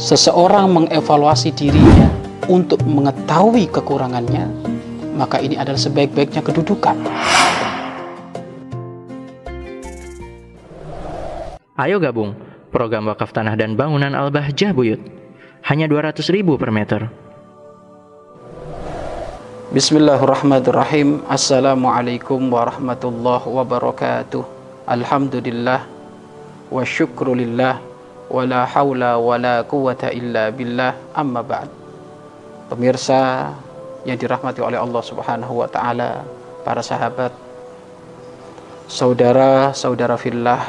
seseorang mengevaluasi dirinya untuk mengetahui kekurangannya, maka ini adalah sebaik-baiknya kedudukan. Ayo gabung program wakaf tanah dan bangunan Al-Bahjah Buyut. Hanya 200.000 per meter. Bismillahirrahmanirrahim. Assalamualaikum warahmatullahi wabarakatuh. Alhamdulillah wa syukrulillah wa la hawla wa la quwata illa billah, amma ba'd. Pemirsa yang dirahmati oleh Allah Subhanahu wa ta'ala, para sahabat, saudara-saudara fillah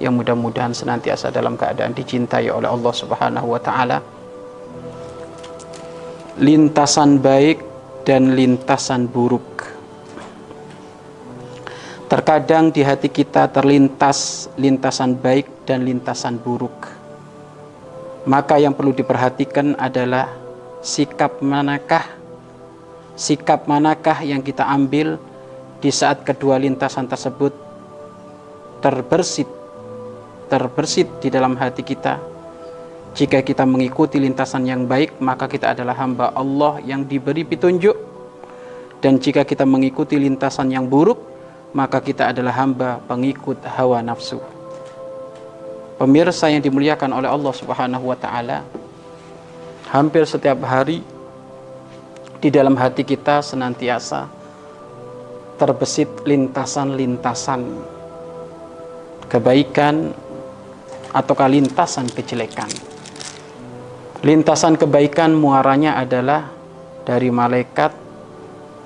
yang mudah-mudahan senantiasa dalam keadaan dicintai oleh Allah Subhanahu wa ta'ala. Lintasan baik dan lintasan buruk. Terkadang di hati kita terlintas lintasan baik dan lintasan buruk. Maka yang perlu diperhatikan adalah sikap manakah yang kita ambil di saat kedua lintasan tersebut terbersit di dalam hati kita. Jika kita mengikuti lintasan yang baik, maka kita adalah hamba Allah yang diberi petunjuk. Dan jika kita mengikuti lintasan yang buruk, maka kita adalah hamba pengikut hawa nafsu. Pemirsa yang dimuliakan oleh Allah Subhanahu wa ta'ala, hampir setiap hari di dalam hati kita senantiasa terbesit lintasan-lintasan kebaikan ataukah lintasan kejelekan. Lintasan kebaikan muaranya adalah dari malaikat,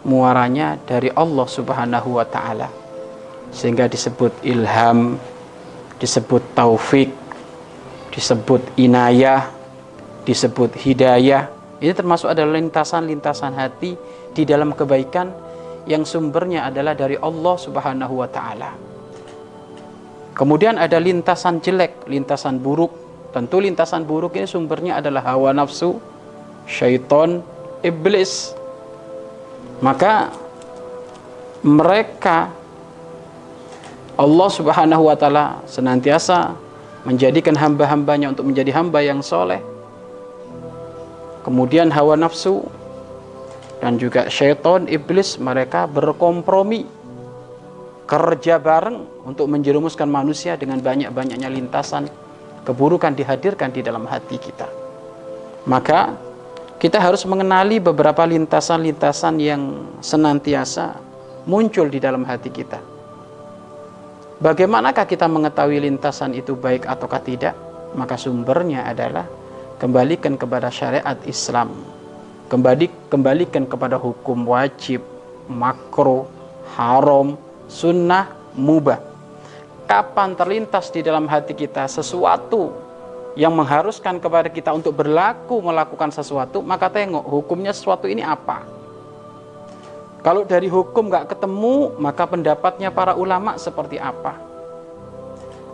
muaranya dari Allah Subhanahu wa ta'ala, sehingga disebut ilham, disebut taufik, disebut inayah, disebut hidayah. Ini termasuk adalah lintasan-lintasan hati di dalam kebaikan yang sumbernya adalah dari Allah Subhanahu wa ta'ala. Kemudian ada lintasan jelek, lintasan buruk. Tentu lintasan buruk ini sumbernya adalah hawa nafsu, syaitan, iblis. Maka mereka, Allah Subhanahu wa ta'ala senantiasa menjadikan hamba-hambanya untuk menjadi hamba yang soleh. Kemudian hawa nafsu dan juga syaitan, iblis, mereka berkompromi, kerja bareng untuk menjerumuskan manusia dengan banyak-banyaknya lintasan keburukan dihadirkan di dalam hati kita. Maka kita harus mengenali beberapa lintasan-lintasan yang senantiasa muncul di dalam hati kita. Bagaimanakah kita mengetahui lintasan itu baik ataukah tidak? Maka sumbernya adalah kembalikan kepada syariat Islam. Kembalikan kepada hukum wajib, makruh, haram, sunnah, mubah. Kapan terlintas di dalam hati kita sesuatu yang mengharuskan kepada kita untuk berlaku melakukan sesuatu, maka tengok hukumnya sesuatu ini apa. Kalau dari hukum nggak ketemu, maka pendapatnya para ulama seperti apa,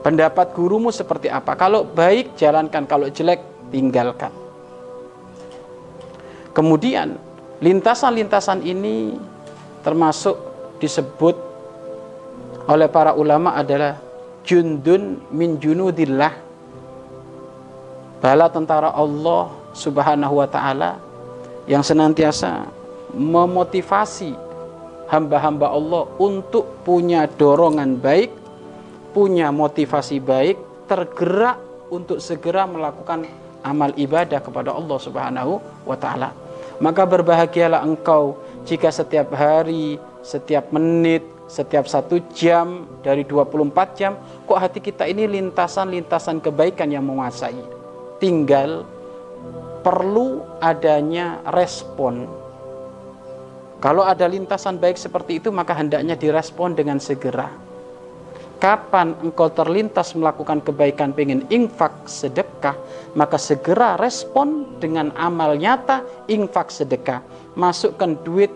pendapat gurumu seperti apa. Kalau baik jalankan, kalau jelek tinggalkan. Kemudian lintasan-lintasan ini termasuk disebut oleh para ulama adalah jundun min junudillah, bala tentara Allah Subhanahu wa ta'ala yang senantiasa memotivasi hamba-hamba Allah untuk punya dorongan baik, punya motivasi baik, tergerak untuk segera melakukan amal ibadah kepada Allah Subhanahu wa ta'ala. Maka berbahagialah engkau jika setiap hari, setiap menit, setiap 1 jam dari 24 jam, kok hati kita ini lintasan-lintasan kebaikan yang menguasai. Tinggal perlu adanya respon. Kalau ada lintasan baik seperti itu, maka hendaknya direspon dengan segera. Kapan engkau terlintas melakukan kebaikan, pengen infak sedekah, maka segera respon dengan amal nyata infak sedekah. Masukkan duit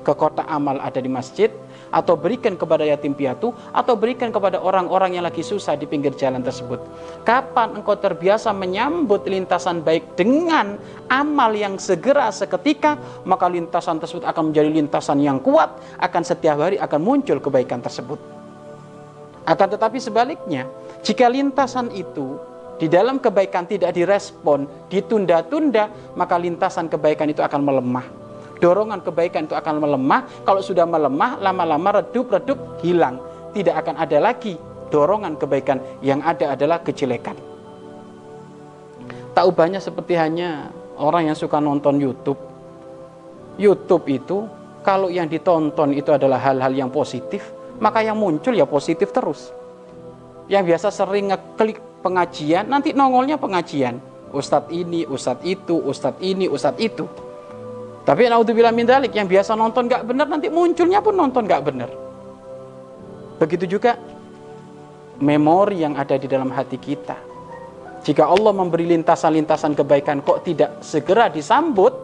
ke kotak amal ada di masjid, atau berikan kepada yatim piatu, atau berikan kepada orang-orang yang lagi susah di pinggir jalan tersebut. Kapan engkau terbiasa menyambut lintasan baik dengan amal yang segera seketika, maka lintasan tersebut akan menjadi lintasan yang kuat, akan setiap hari akan muncul kebaikan tersebut. Akan tetapi sebaliknya, jika lintasan itu di dalam kebaikan tidak direspon, ditunda-tunda, maka lintasan kebaikan itu akan melemah. Dorongan kebaikan itu akan melemah. Kalau sudah melemah, lama-lama redup-redup, hilang. Tidak akan ada lagi dorongan kebaikan. Yang ada adalah kejelekan. Tak ubahnya seperti hanya orang yang suka nonton YouTube. YouTube itu, kalau yang ditonton itu adalah hal-hal yang positif, maka yang muncul ya positif terus. Yang biasa sering ngeklik pengajian, nanti nongolnya pengajian ustadz ini, ustadz itu, ustadz ini, ustadz itu. Tapi naudzubillah min dzalik, yang biasa nonton gak bener, nanti munculnya pun nonton gak bener. Begitu juga memori yang ada di dalam hati kita. Jika Allah memberi lintasan-lintasan kebaikan kok tidak segera disambut,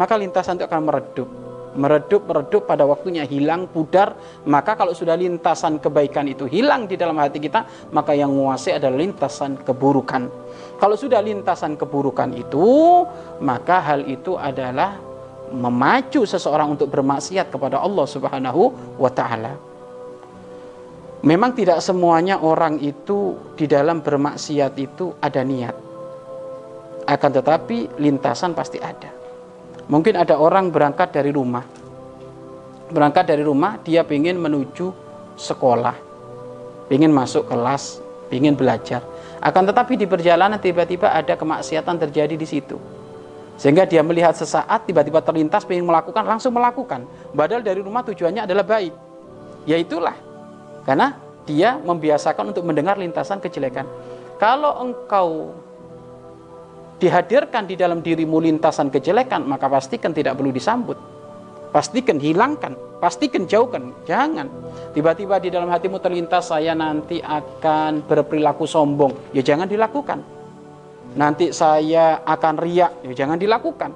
maka lintasan itu akan meredup. Meredup pada waktunya hilang, pudar. Maka kalau sudah lintasan kebaikan itu hilang di dalam hati kita, maka yang menguasai adalah lintasan keburukan. Kalau sudah lintasan keburukan itu, maka hal itu adalah memacu seseorang untuk bermaksiat kepada Allah Subhanahu wa ta'ala. Memang tidak semuanya orang itu di dalam bermaksiat itu ada niat, akan tetapi lintasan pasti ada. Mungkin ada orang berangkat dari rumah, dia ingin menuju sekolah, ingin masuk kelas, ingin belajar. Akan tetapi di perjalanan tiba-tiba ada kemaksiatan terjadi di situ, sehingga dia melihat sesaat, tiba-tiba terlintas ingin melakukan, langsung melakukan. Padahal dari rumah tujuannya adalah baik. Yaitulah karena dia membiasakan untuk mendengar lintasan kejelekan. Kalau engkau dihadirkan di dalam dirimu lintasan kejelekan, maka pastikan tidak perlu disambut. Pastikan hilangkan, pastikan jauhkan. Jangan tiba-tiba di dalam hatimu terlintas, saya nanti akan berperilaku sombong, ya jangan dilakukan. Nanti saya akan riak, ya jangan dilakukan.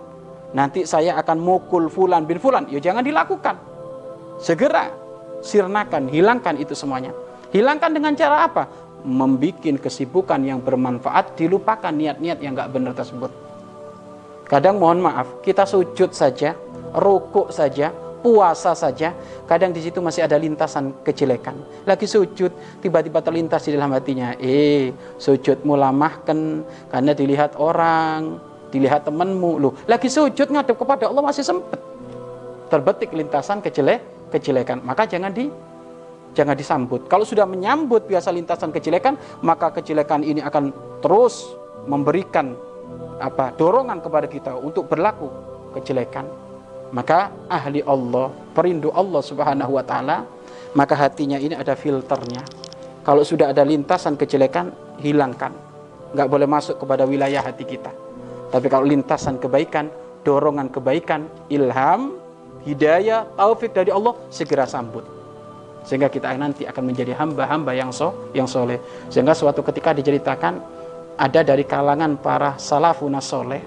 Nanti saya akan mukul fulan bin fulan, ya jangan dilakukan. Segera sirnakan, hilangkan itu semuanya. Hilangkan dengan cara apa? Membikin kesibukan yang bermanfaat, dilupakan niat-niat yang gak benar tersebut. Kadang mohon maaf, kita sujud saja, rukuk saja, puasa saja, kadang di situ masih ada lintasan kejelekan. Lagi sujud, tiba-tiba terlintas di dalam hatinya, sujudmu lamahkan karena dilihat orang, dilihat temanmu. Loh, lagi sujud ngadep kepada Allah masih sempet, terbetik lintasan kejelekan. Maka jangan disambut. Kalau sudah menyambut biasa lintasan kejelekan, maka kejelekan ini akan terus memberikan dorongan kepada kita untuk berlaku kejelekan. Maka ahli Allah, perindu Allah Subhanahu wa ta'ala, maka hatinya ini ada filternya. Kalau sudah ada lintasan kejelekan, hilangkan. Nggak boleh masuk kepada wilayah hati kita. Tapi kalau lintasan kebaikan, dorongan kebaikan, ilham, hidayah, taufik dari Allah, segera sambut. Sehingga kita nanti akan menjadi hamba-hamba yang soleh. Sehingga suatu ketika diceritakan, ada dari kalangan para salafuna soleh,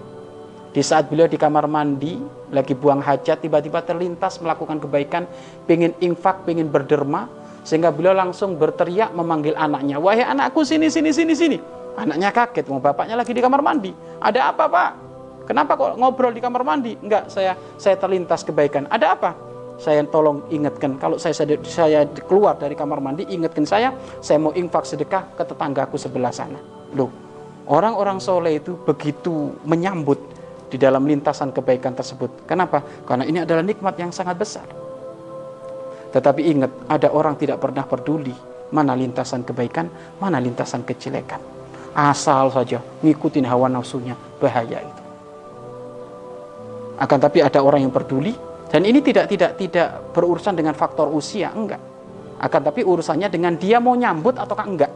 di saat beliau di kamar mandi lagi buang hajat, tiba-tiba terlintas melakukan kebaikan, pengen infak, pengen berderma, sehingga beliau langsung berteriak memanggil anaknya, wahai anakku, sini. Anaknya kaget, mau bapaknya lagi di kamar mandi. Ada apa, Pak? Kenapa kok ngobrol di kamar mandi? Enggak, saya terlintas kebaikan. Ada apa? Saya tolong ingatkan, kalau saya keluar dari kamar mandi, ingatkan saya mau infak sedekah ke tetanggaku sebelah sana. Loh, orang-orang soleh itu begitu menyambut di dalam lintasan kebaikan tersebut. Kenapa? Karena ini adalah nikmat yang sangat besar. Tetapi ingat, ada orang tidak pernah peduli mana lintasan kebaikan, mana lintasan kejelekan. Asal saja ngikutin hawa nafsunya, bahaya itu. Akan tapi ada orang yang peduli. Dan ini tidak berurusan dengan faktor usia, enggak. Akan tapi urusannya dengan dia mau nyambut ataukah enggak.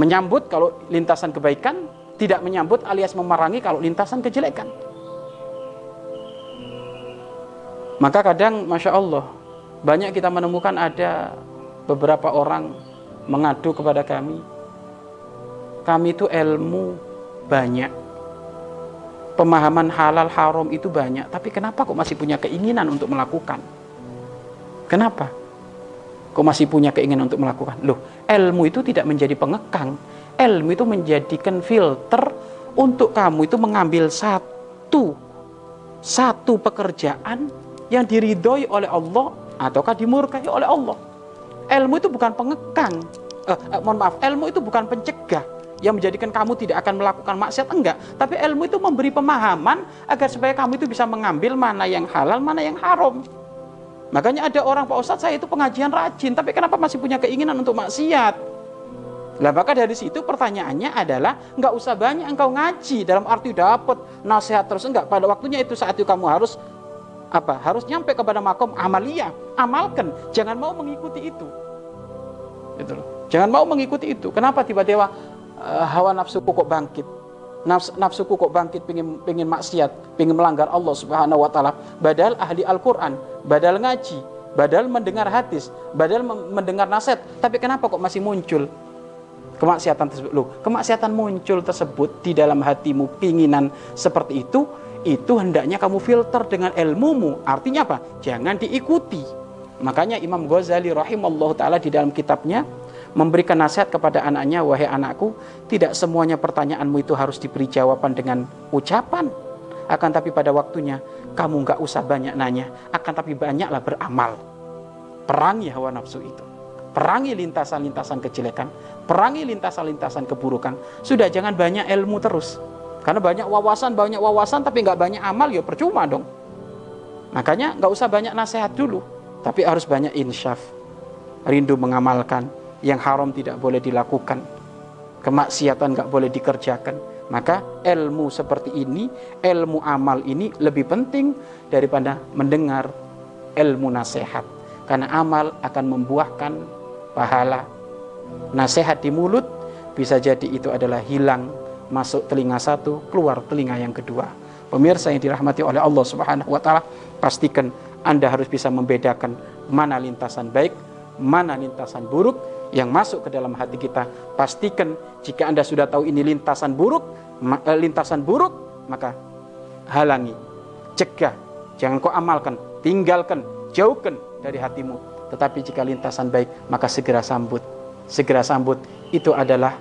Menyambut kalau lintasan kebaikan, tidak menyambut alias memerangi kalau lintasan kejelekan. Maka kadang, Masya Allah, banyak kita menemukan ada beberapa orang mengadu kepada kami, kami itu ilmu banyak, pemahaman halal haram itu banyak, tapi kenapa kok masih punya keinginan untuk melakukan? Kenapa kok masih punya keinginan untuk melakukan? Loh, ilmu itu tidak menjadi pengekang. Ilmu itu menjadikan filter untuk kamu itu mengambil satu pekerjaan yang diridhoi oleh Allah ataukah dimurkai oleh Allah. Ilmu itu bukan pengekang. Mohon maaf, ilmu itu bukan pencegah. yang menjadikan kamu tidak akan melakukan maksiat, enggak. Tapi ilmu itu memberi pemahaman agar supaya kamu itu bisa mengambil mana yang halal, mana yang haram. Makanya ada orang, Pak Ustadz, saya itu pengajian rajin, tapi kenapa masih punya keinginan untuk maksiat? Lah maka dari situ pertanyaannya adalah, nggak usah banyak engkau ngaji dalam arti dapat nasihat terus, enggak. Pada waktunya itu, saat itu kamu harus apa? Harus nyampe kepada makom amalia, amalkan. Jangan mau mengikuti itu. Gitu loh. Jangan mau mengikuti itu. Kenapa tiba-tiba hawa nafsuku kok bangkit? Nafsuku kok bangkit, pengen maksiat, pengen melanggar Allah Subhanahu wa taala. Badal ahli Al-Qur'an, badal ngaji, badal mendengar hadis, badal mendengar nasihat, tapi kenapa kok masih muncul kemaksiatan tersebut? Loh, kemaksiatan muncul tersebut di dalam hatimu, keinginan seperti itu hendaknya kamu filter dengan ilmumu. Artinya apa? Jangan diikuti. Makanya Imam Ghazali rahimallahu taala di dalam kitabnya memberikan nasihat kepada anaknya, wahai anakku, tidak semuanya pertanyaanmu itu harus diberi jawaban dengan ucapan. Akan tapi pada waktunya, kamu nggak usah banyak nanya. Akan tapi banyaklah beramal. Perangi hawa nafsu itu. Perangi lintasan-lintasan kejelekan. Perangi lintasan-lintasan keburukan. Sudah, jangan banyak ilmu terus. Karena banyak wawasan, tapi nggak banyak amal, ya percuma dong. Makanya nggak usah banyak nasihat dulu. Tapi harus banyak insyaf. Rindu mengamalkan. Yang haram tidak boleh dilakukan, kemaksiatan nggak boleh dikerjakan. Maka ilmu seperti ini, ilmu amal ini lebih penting daripada mendengar ilmu nasihat. Karena amal akan membuahkan pahala. Nasihat di mulut bisa jadi itu adalah hilang, masuk telinga satu, keluar telinga yang kedua. Pemirsa yang dirahmati oleh Allah Subhanahu wa taala, pastikan Anda harus bisa membedakan mana lintasan baik, mana lintasan buruk yang masuk ke dalam hati kita. Pastikan jika Anda sudah tahu ini lintasan buruk, maka halangi, cegah, jangan kau amalkan, tinggalkan, jauhkan dari hatimu. Tetapi jika lintasan baik, maka segera sambut. Itu adalah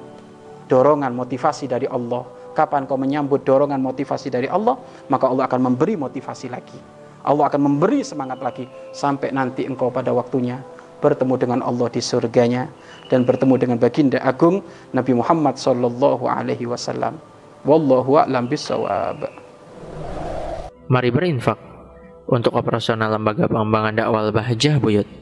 dorongan motivasi dari Allah. Kapan kau menyambut dorongan motivasi dari Allah, maka Allah akan memberi motivasi lagi, Allah akan memberi semangat lagi, sampai nanti engkau pada waktunya bertemu dengan Allah di surganya dan bertemu dengan baginda agung Nabi Muhammad SAW. Wallahu a'lam bishawab. Mari berinfak untuk operasional Lembaga Pengembangan Dakwah Al-Bahjah Buyut.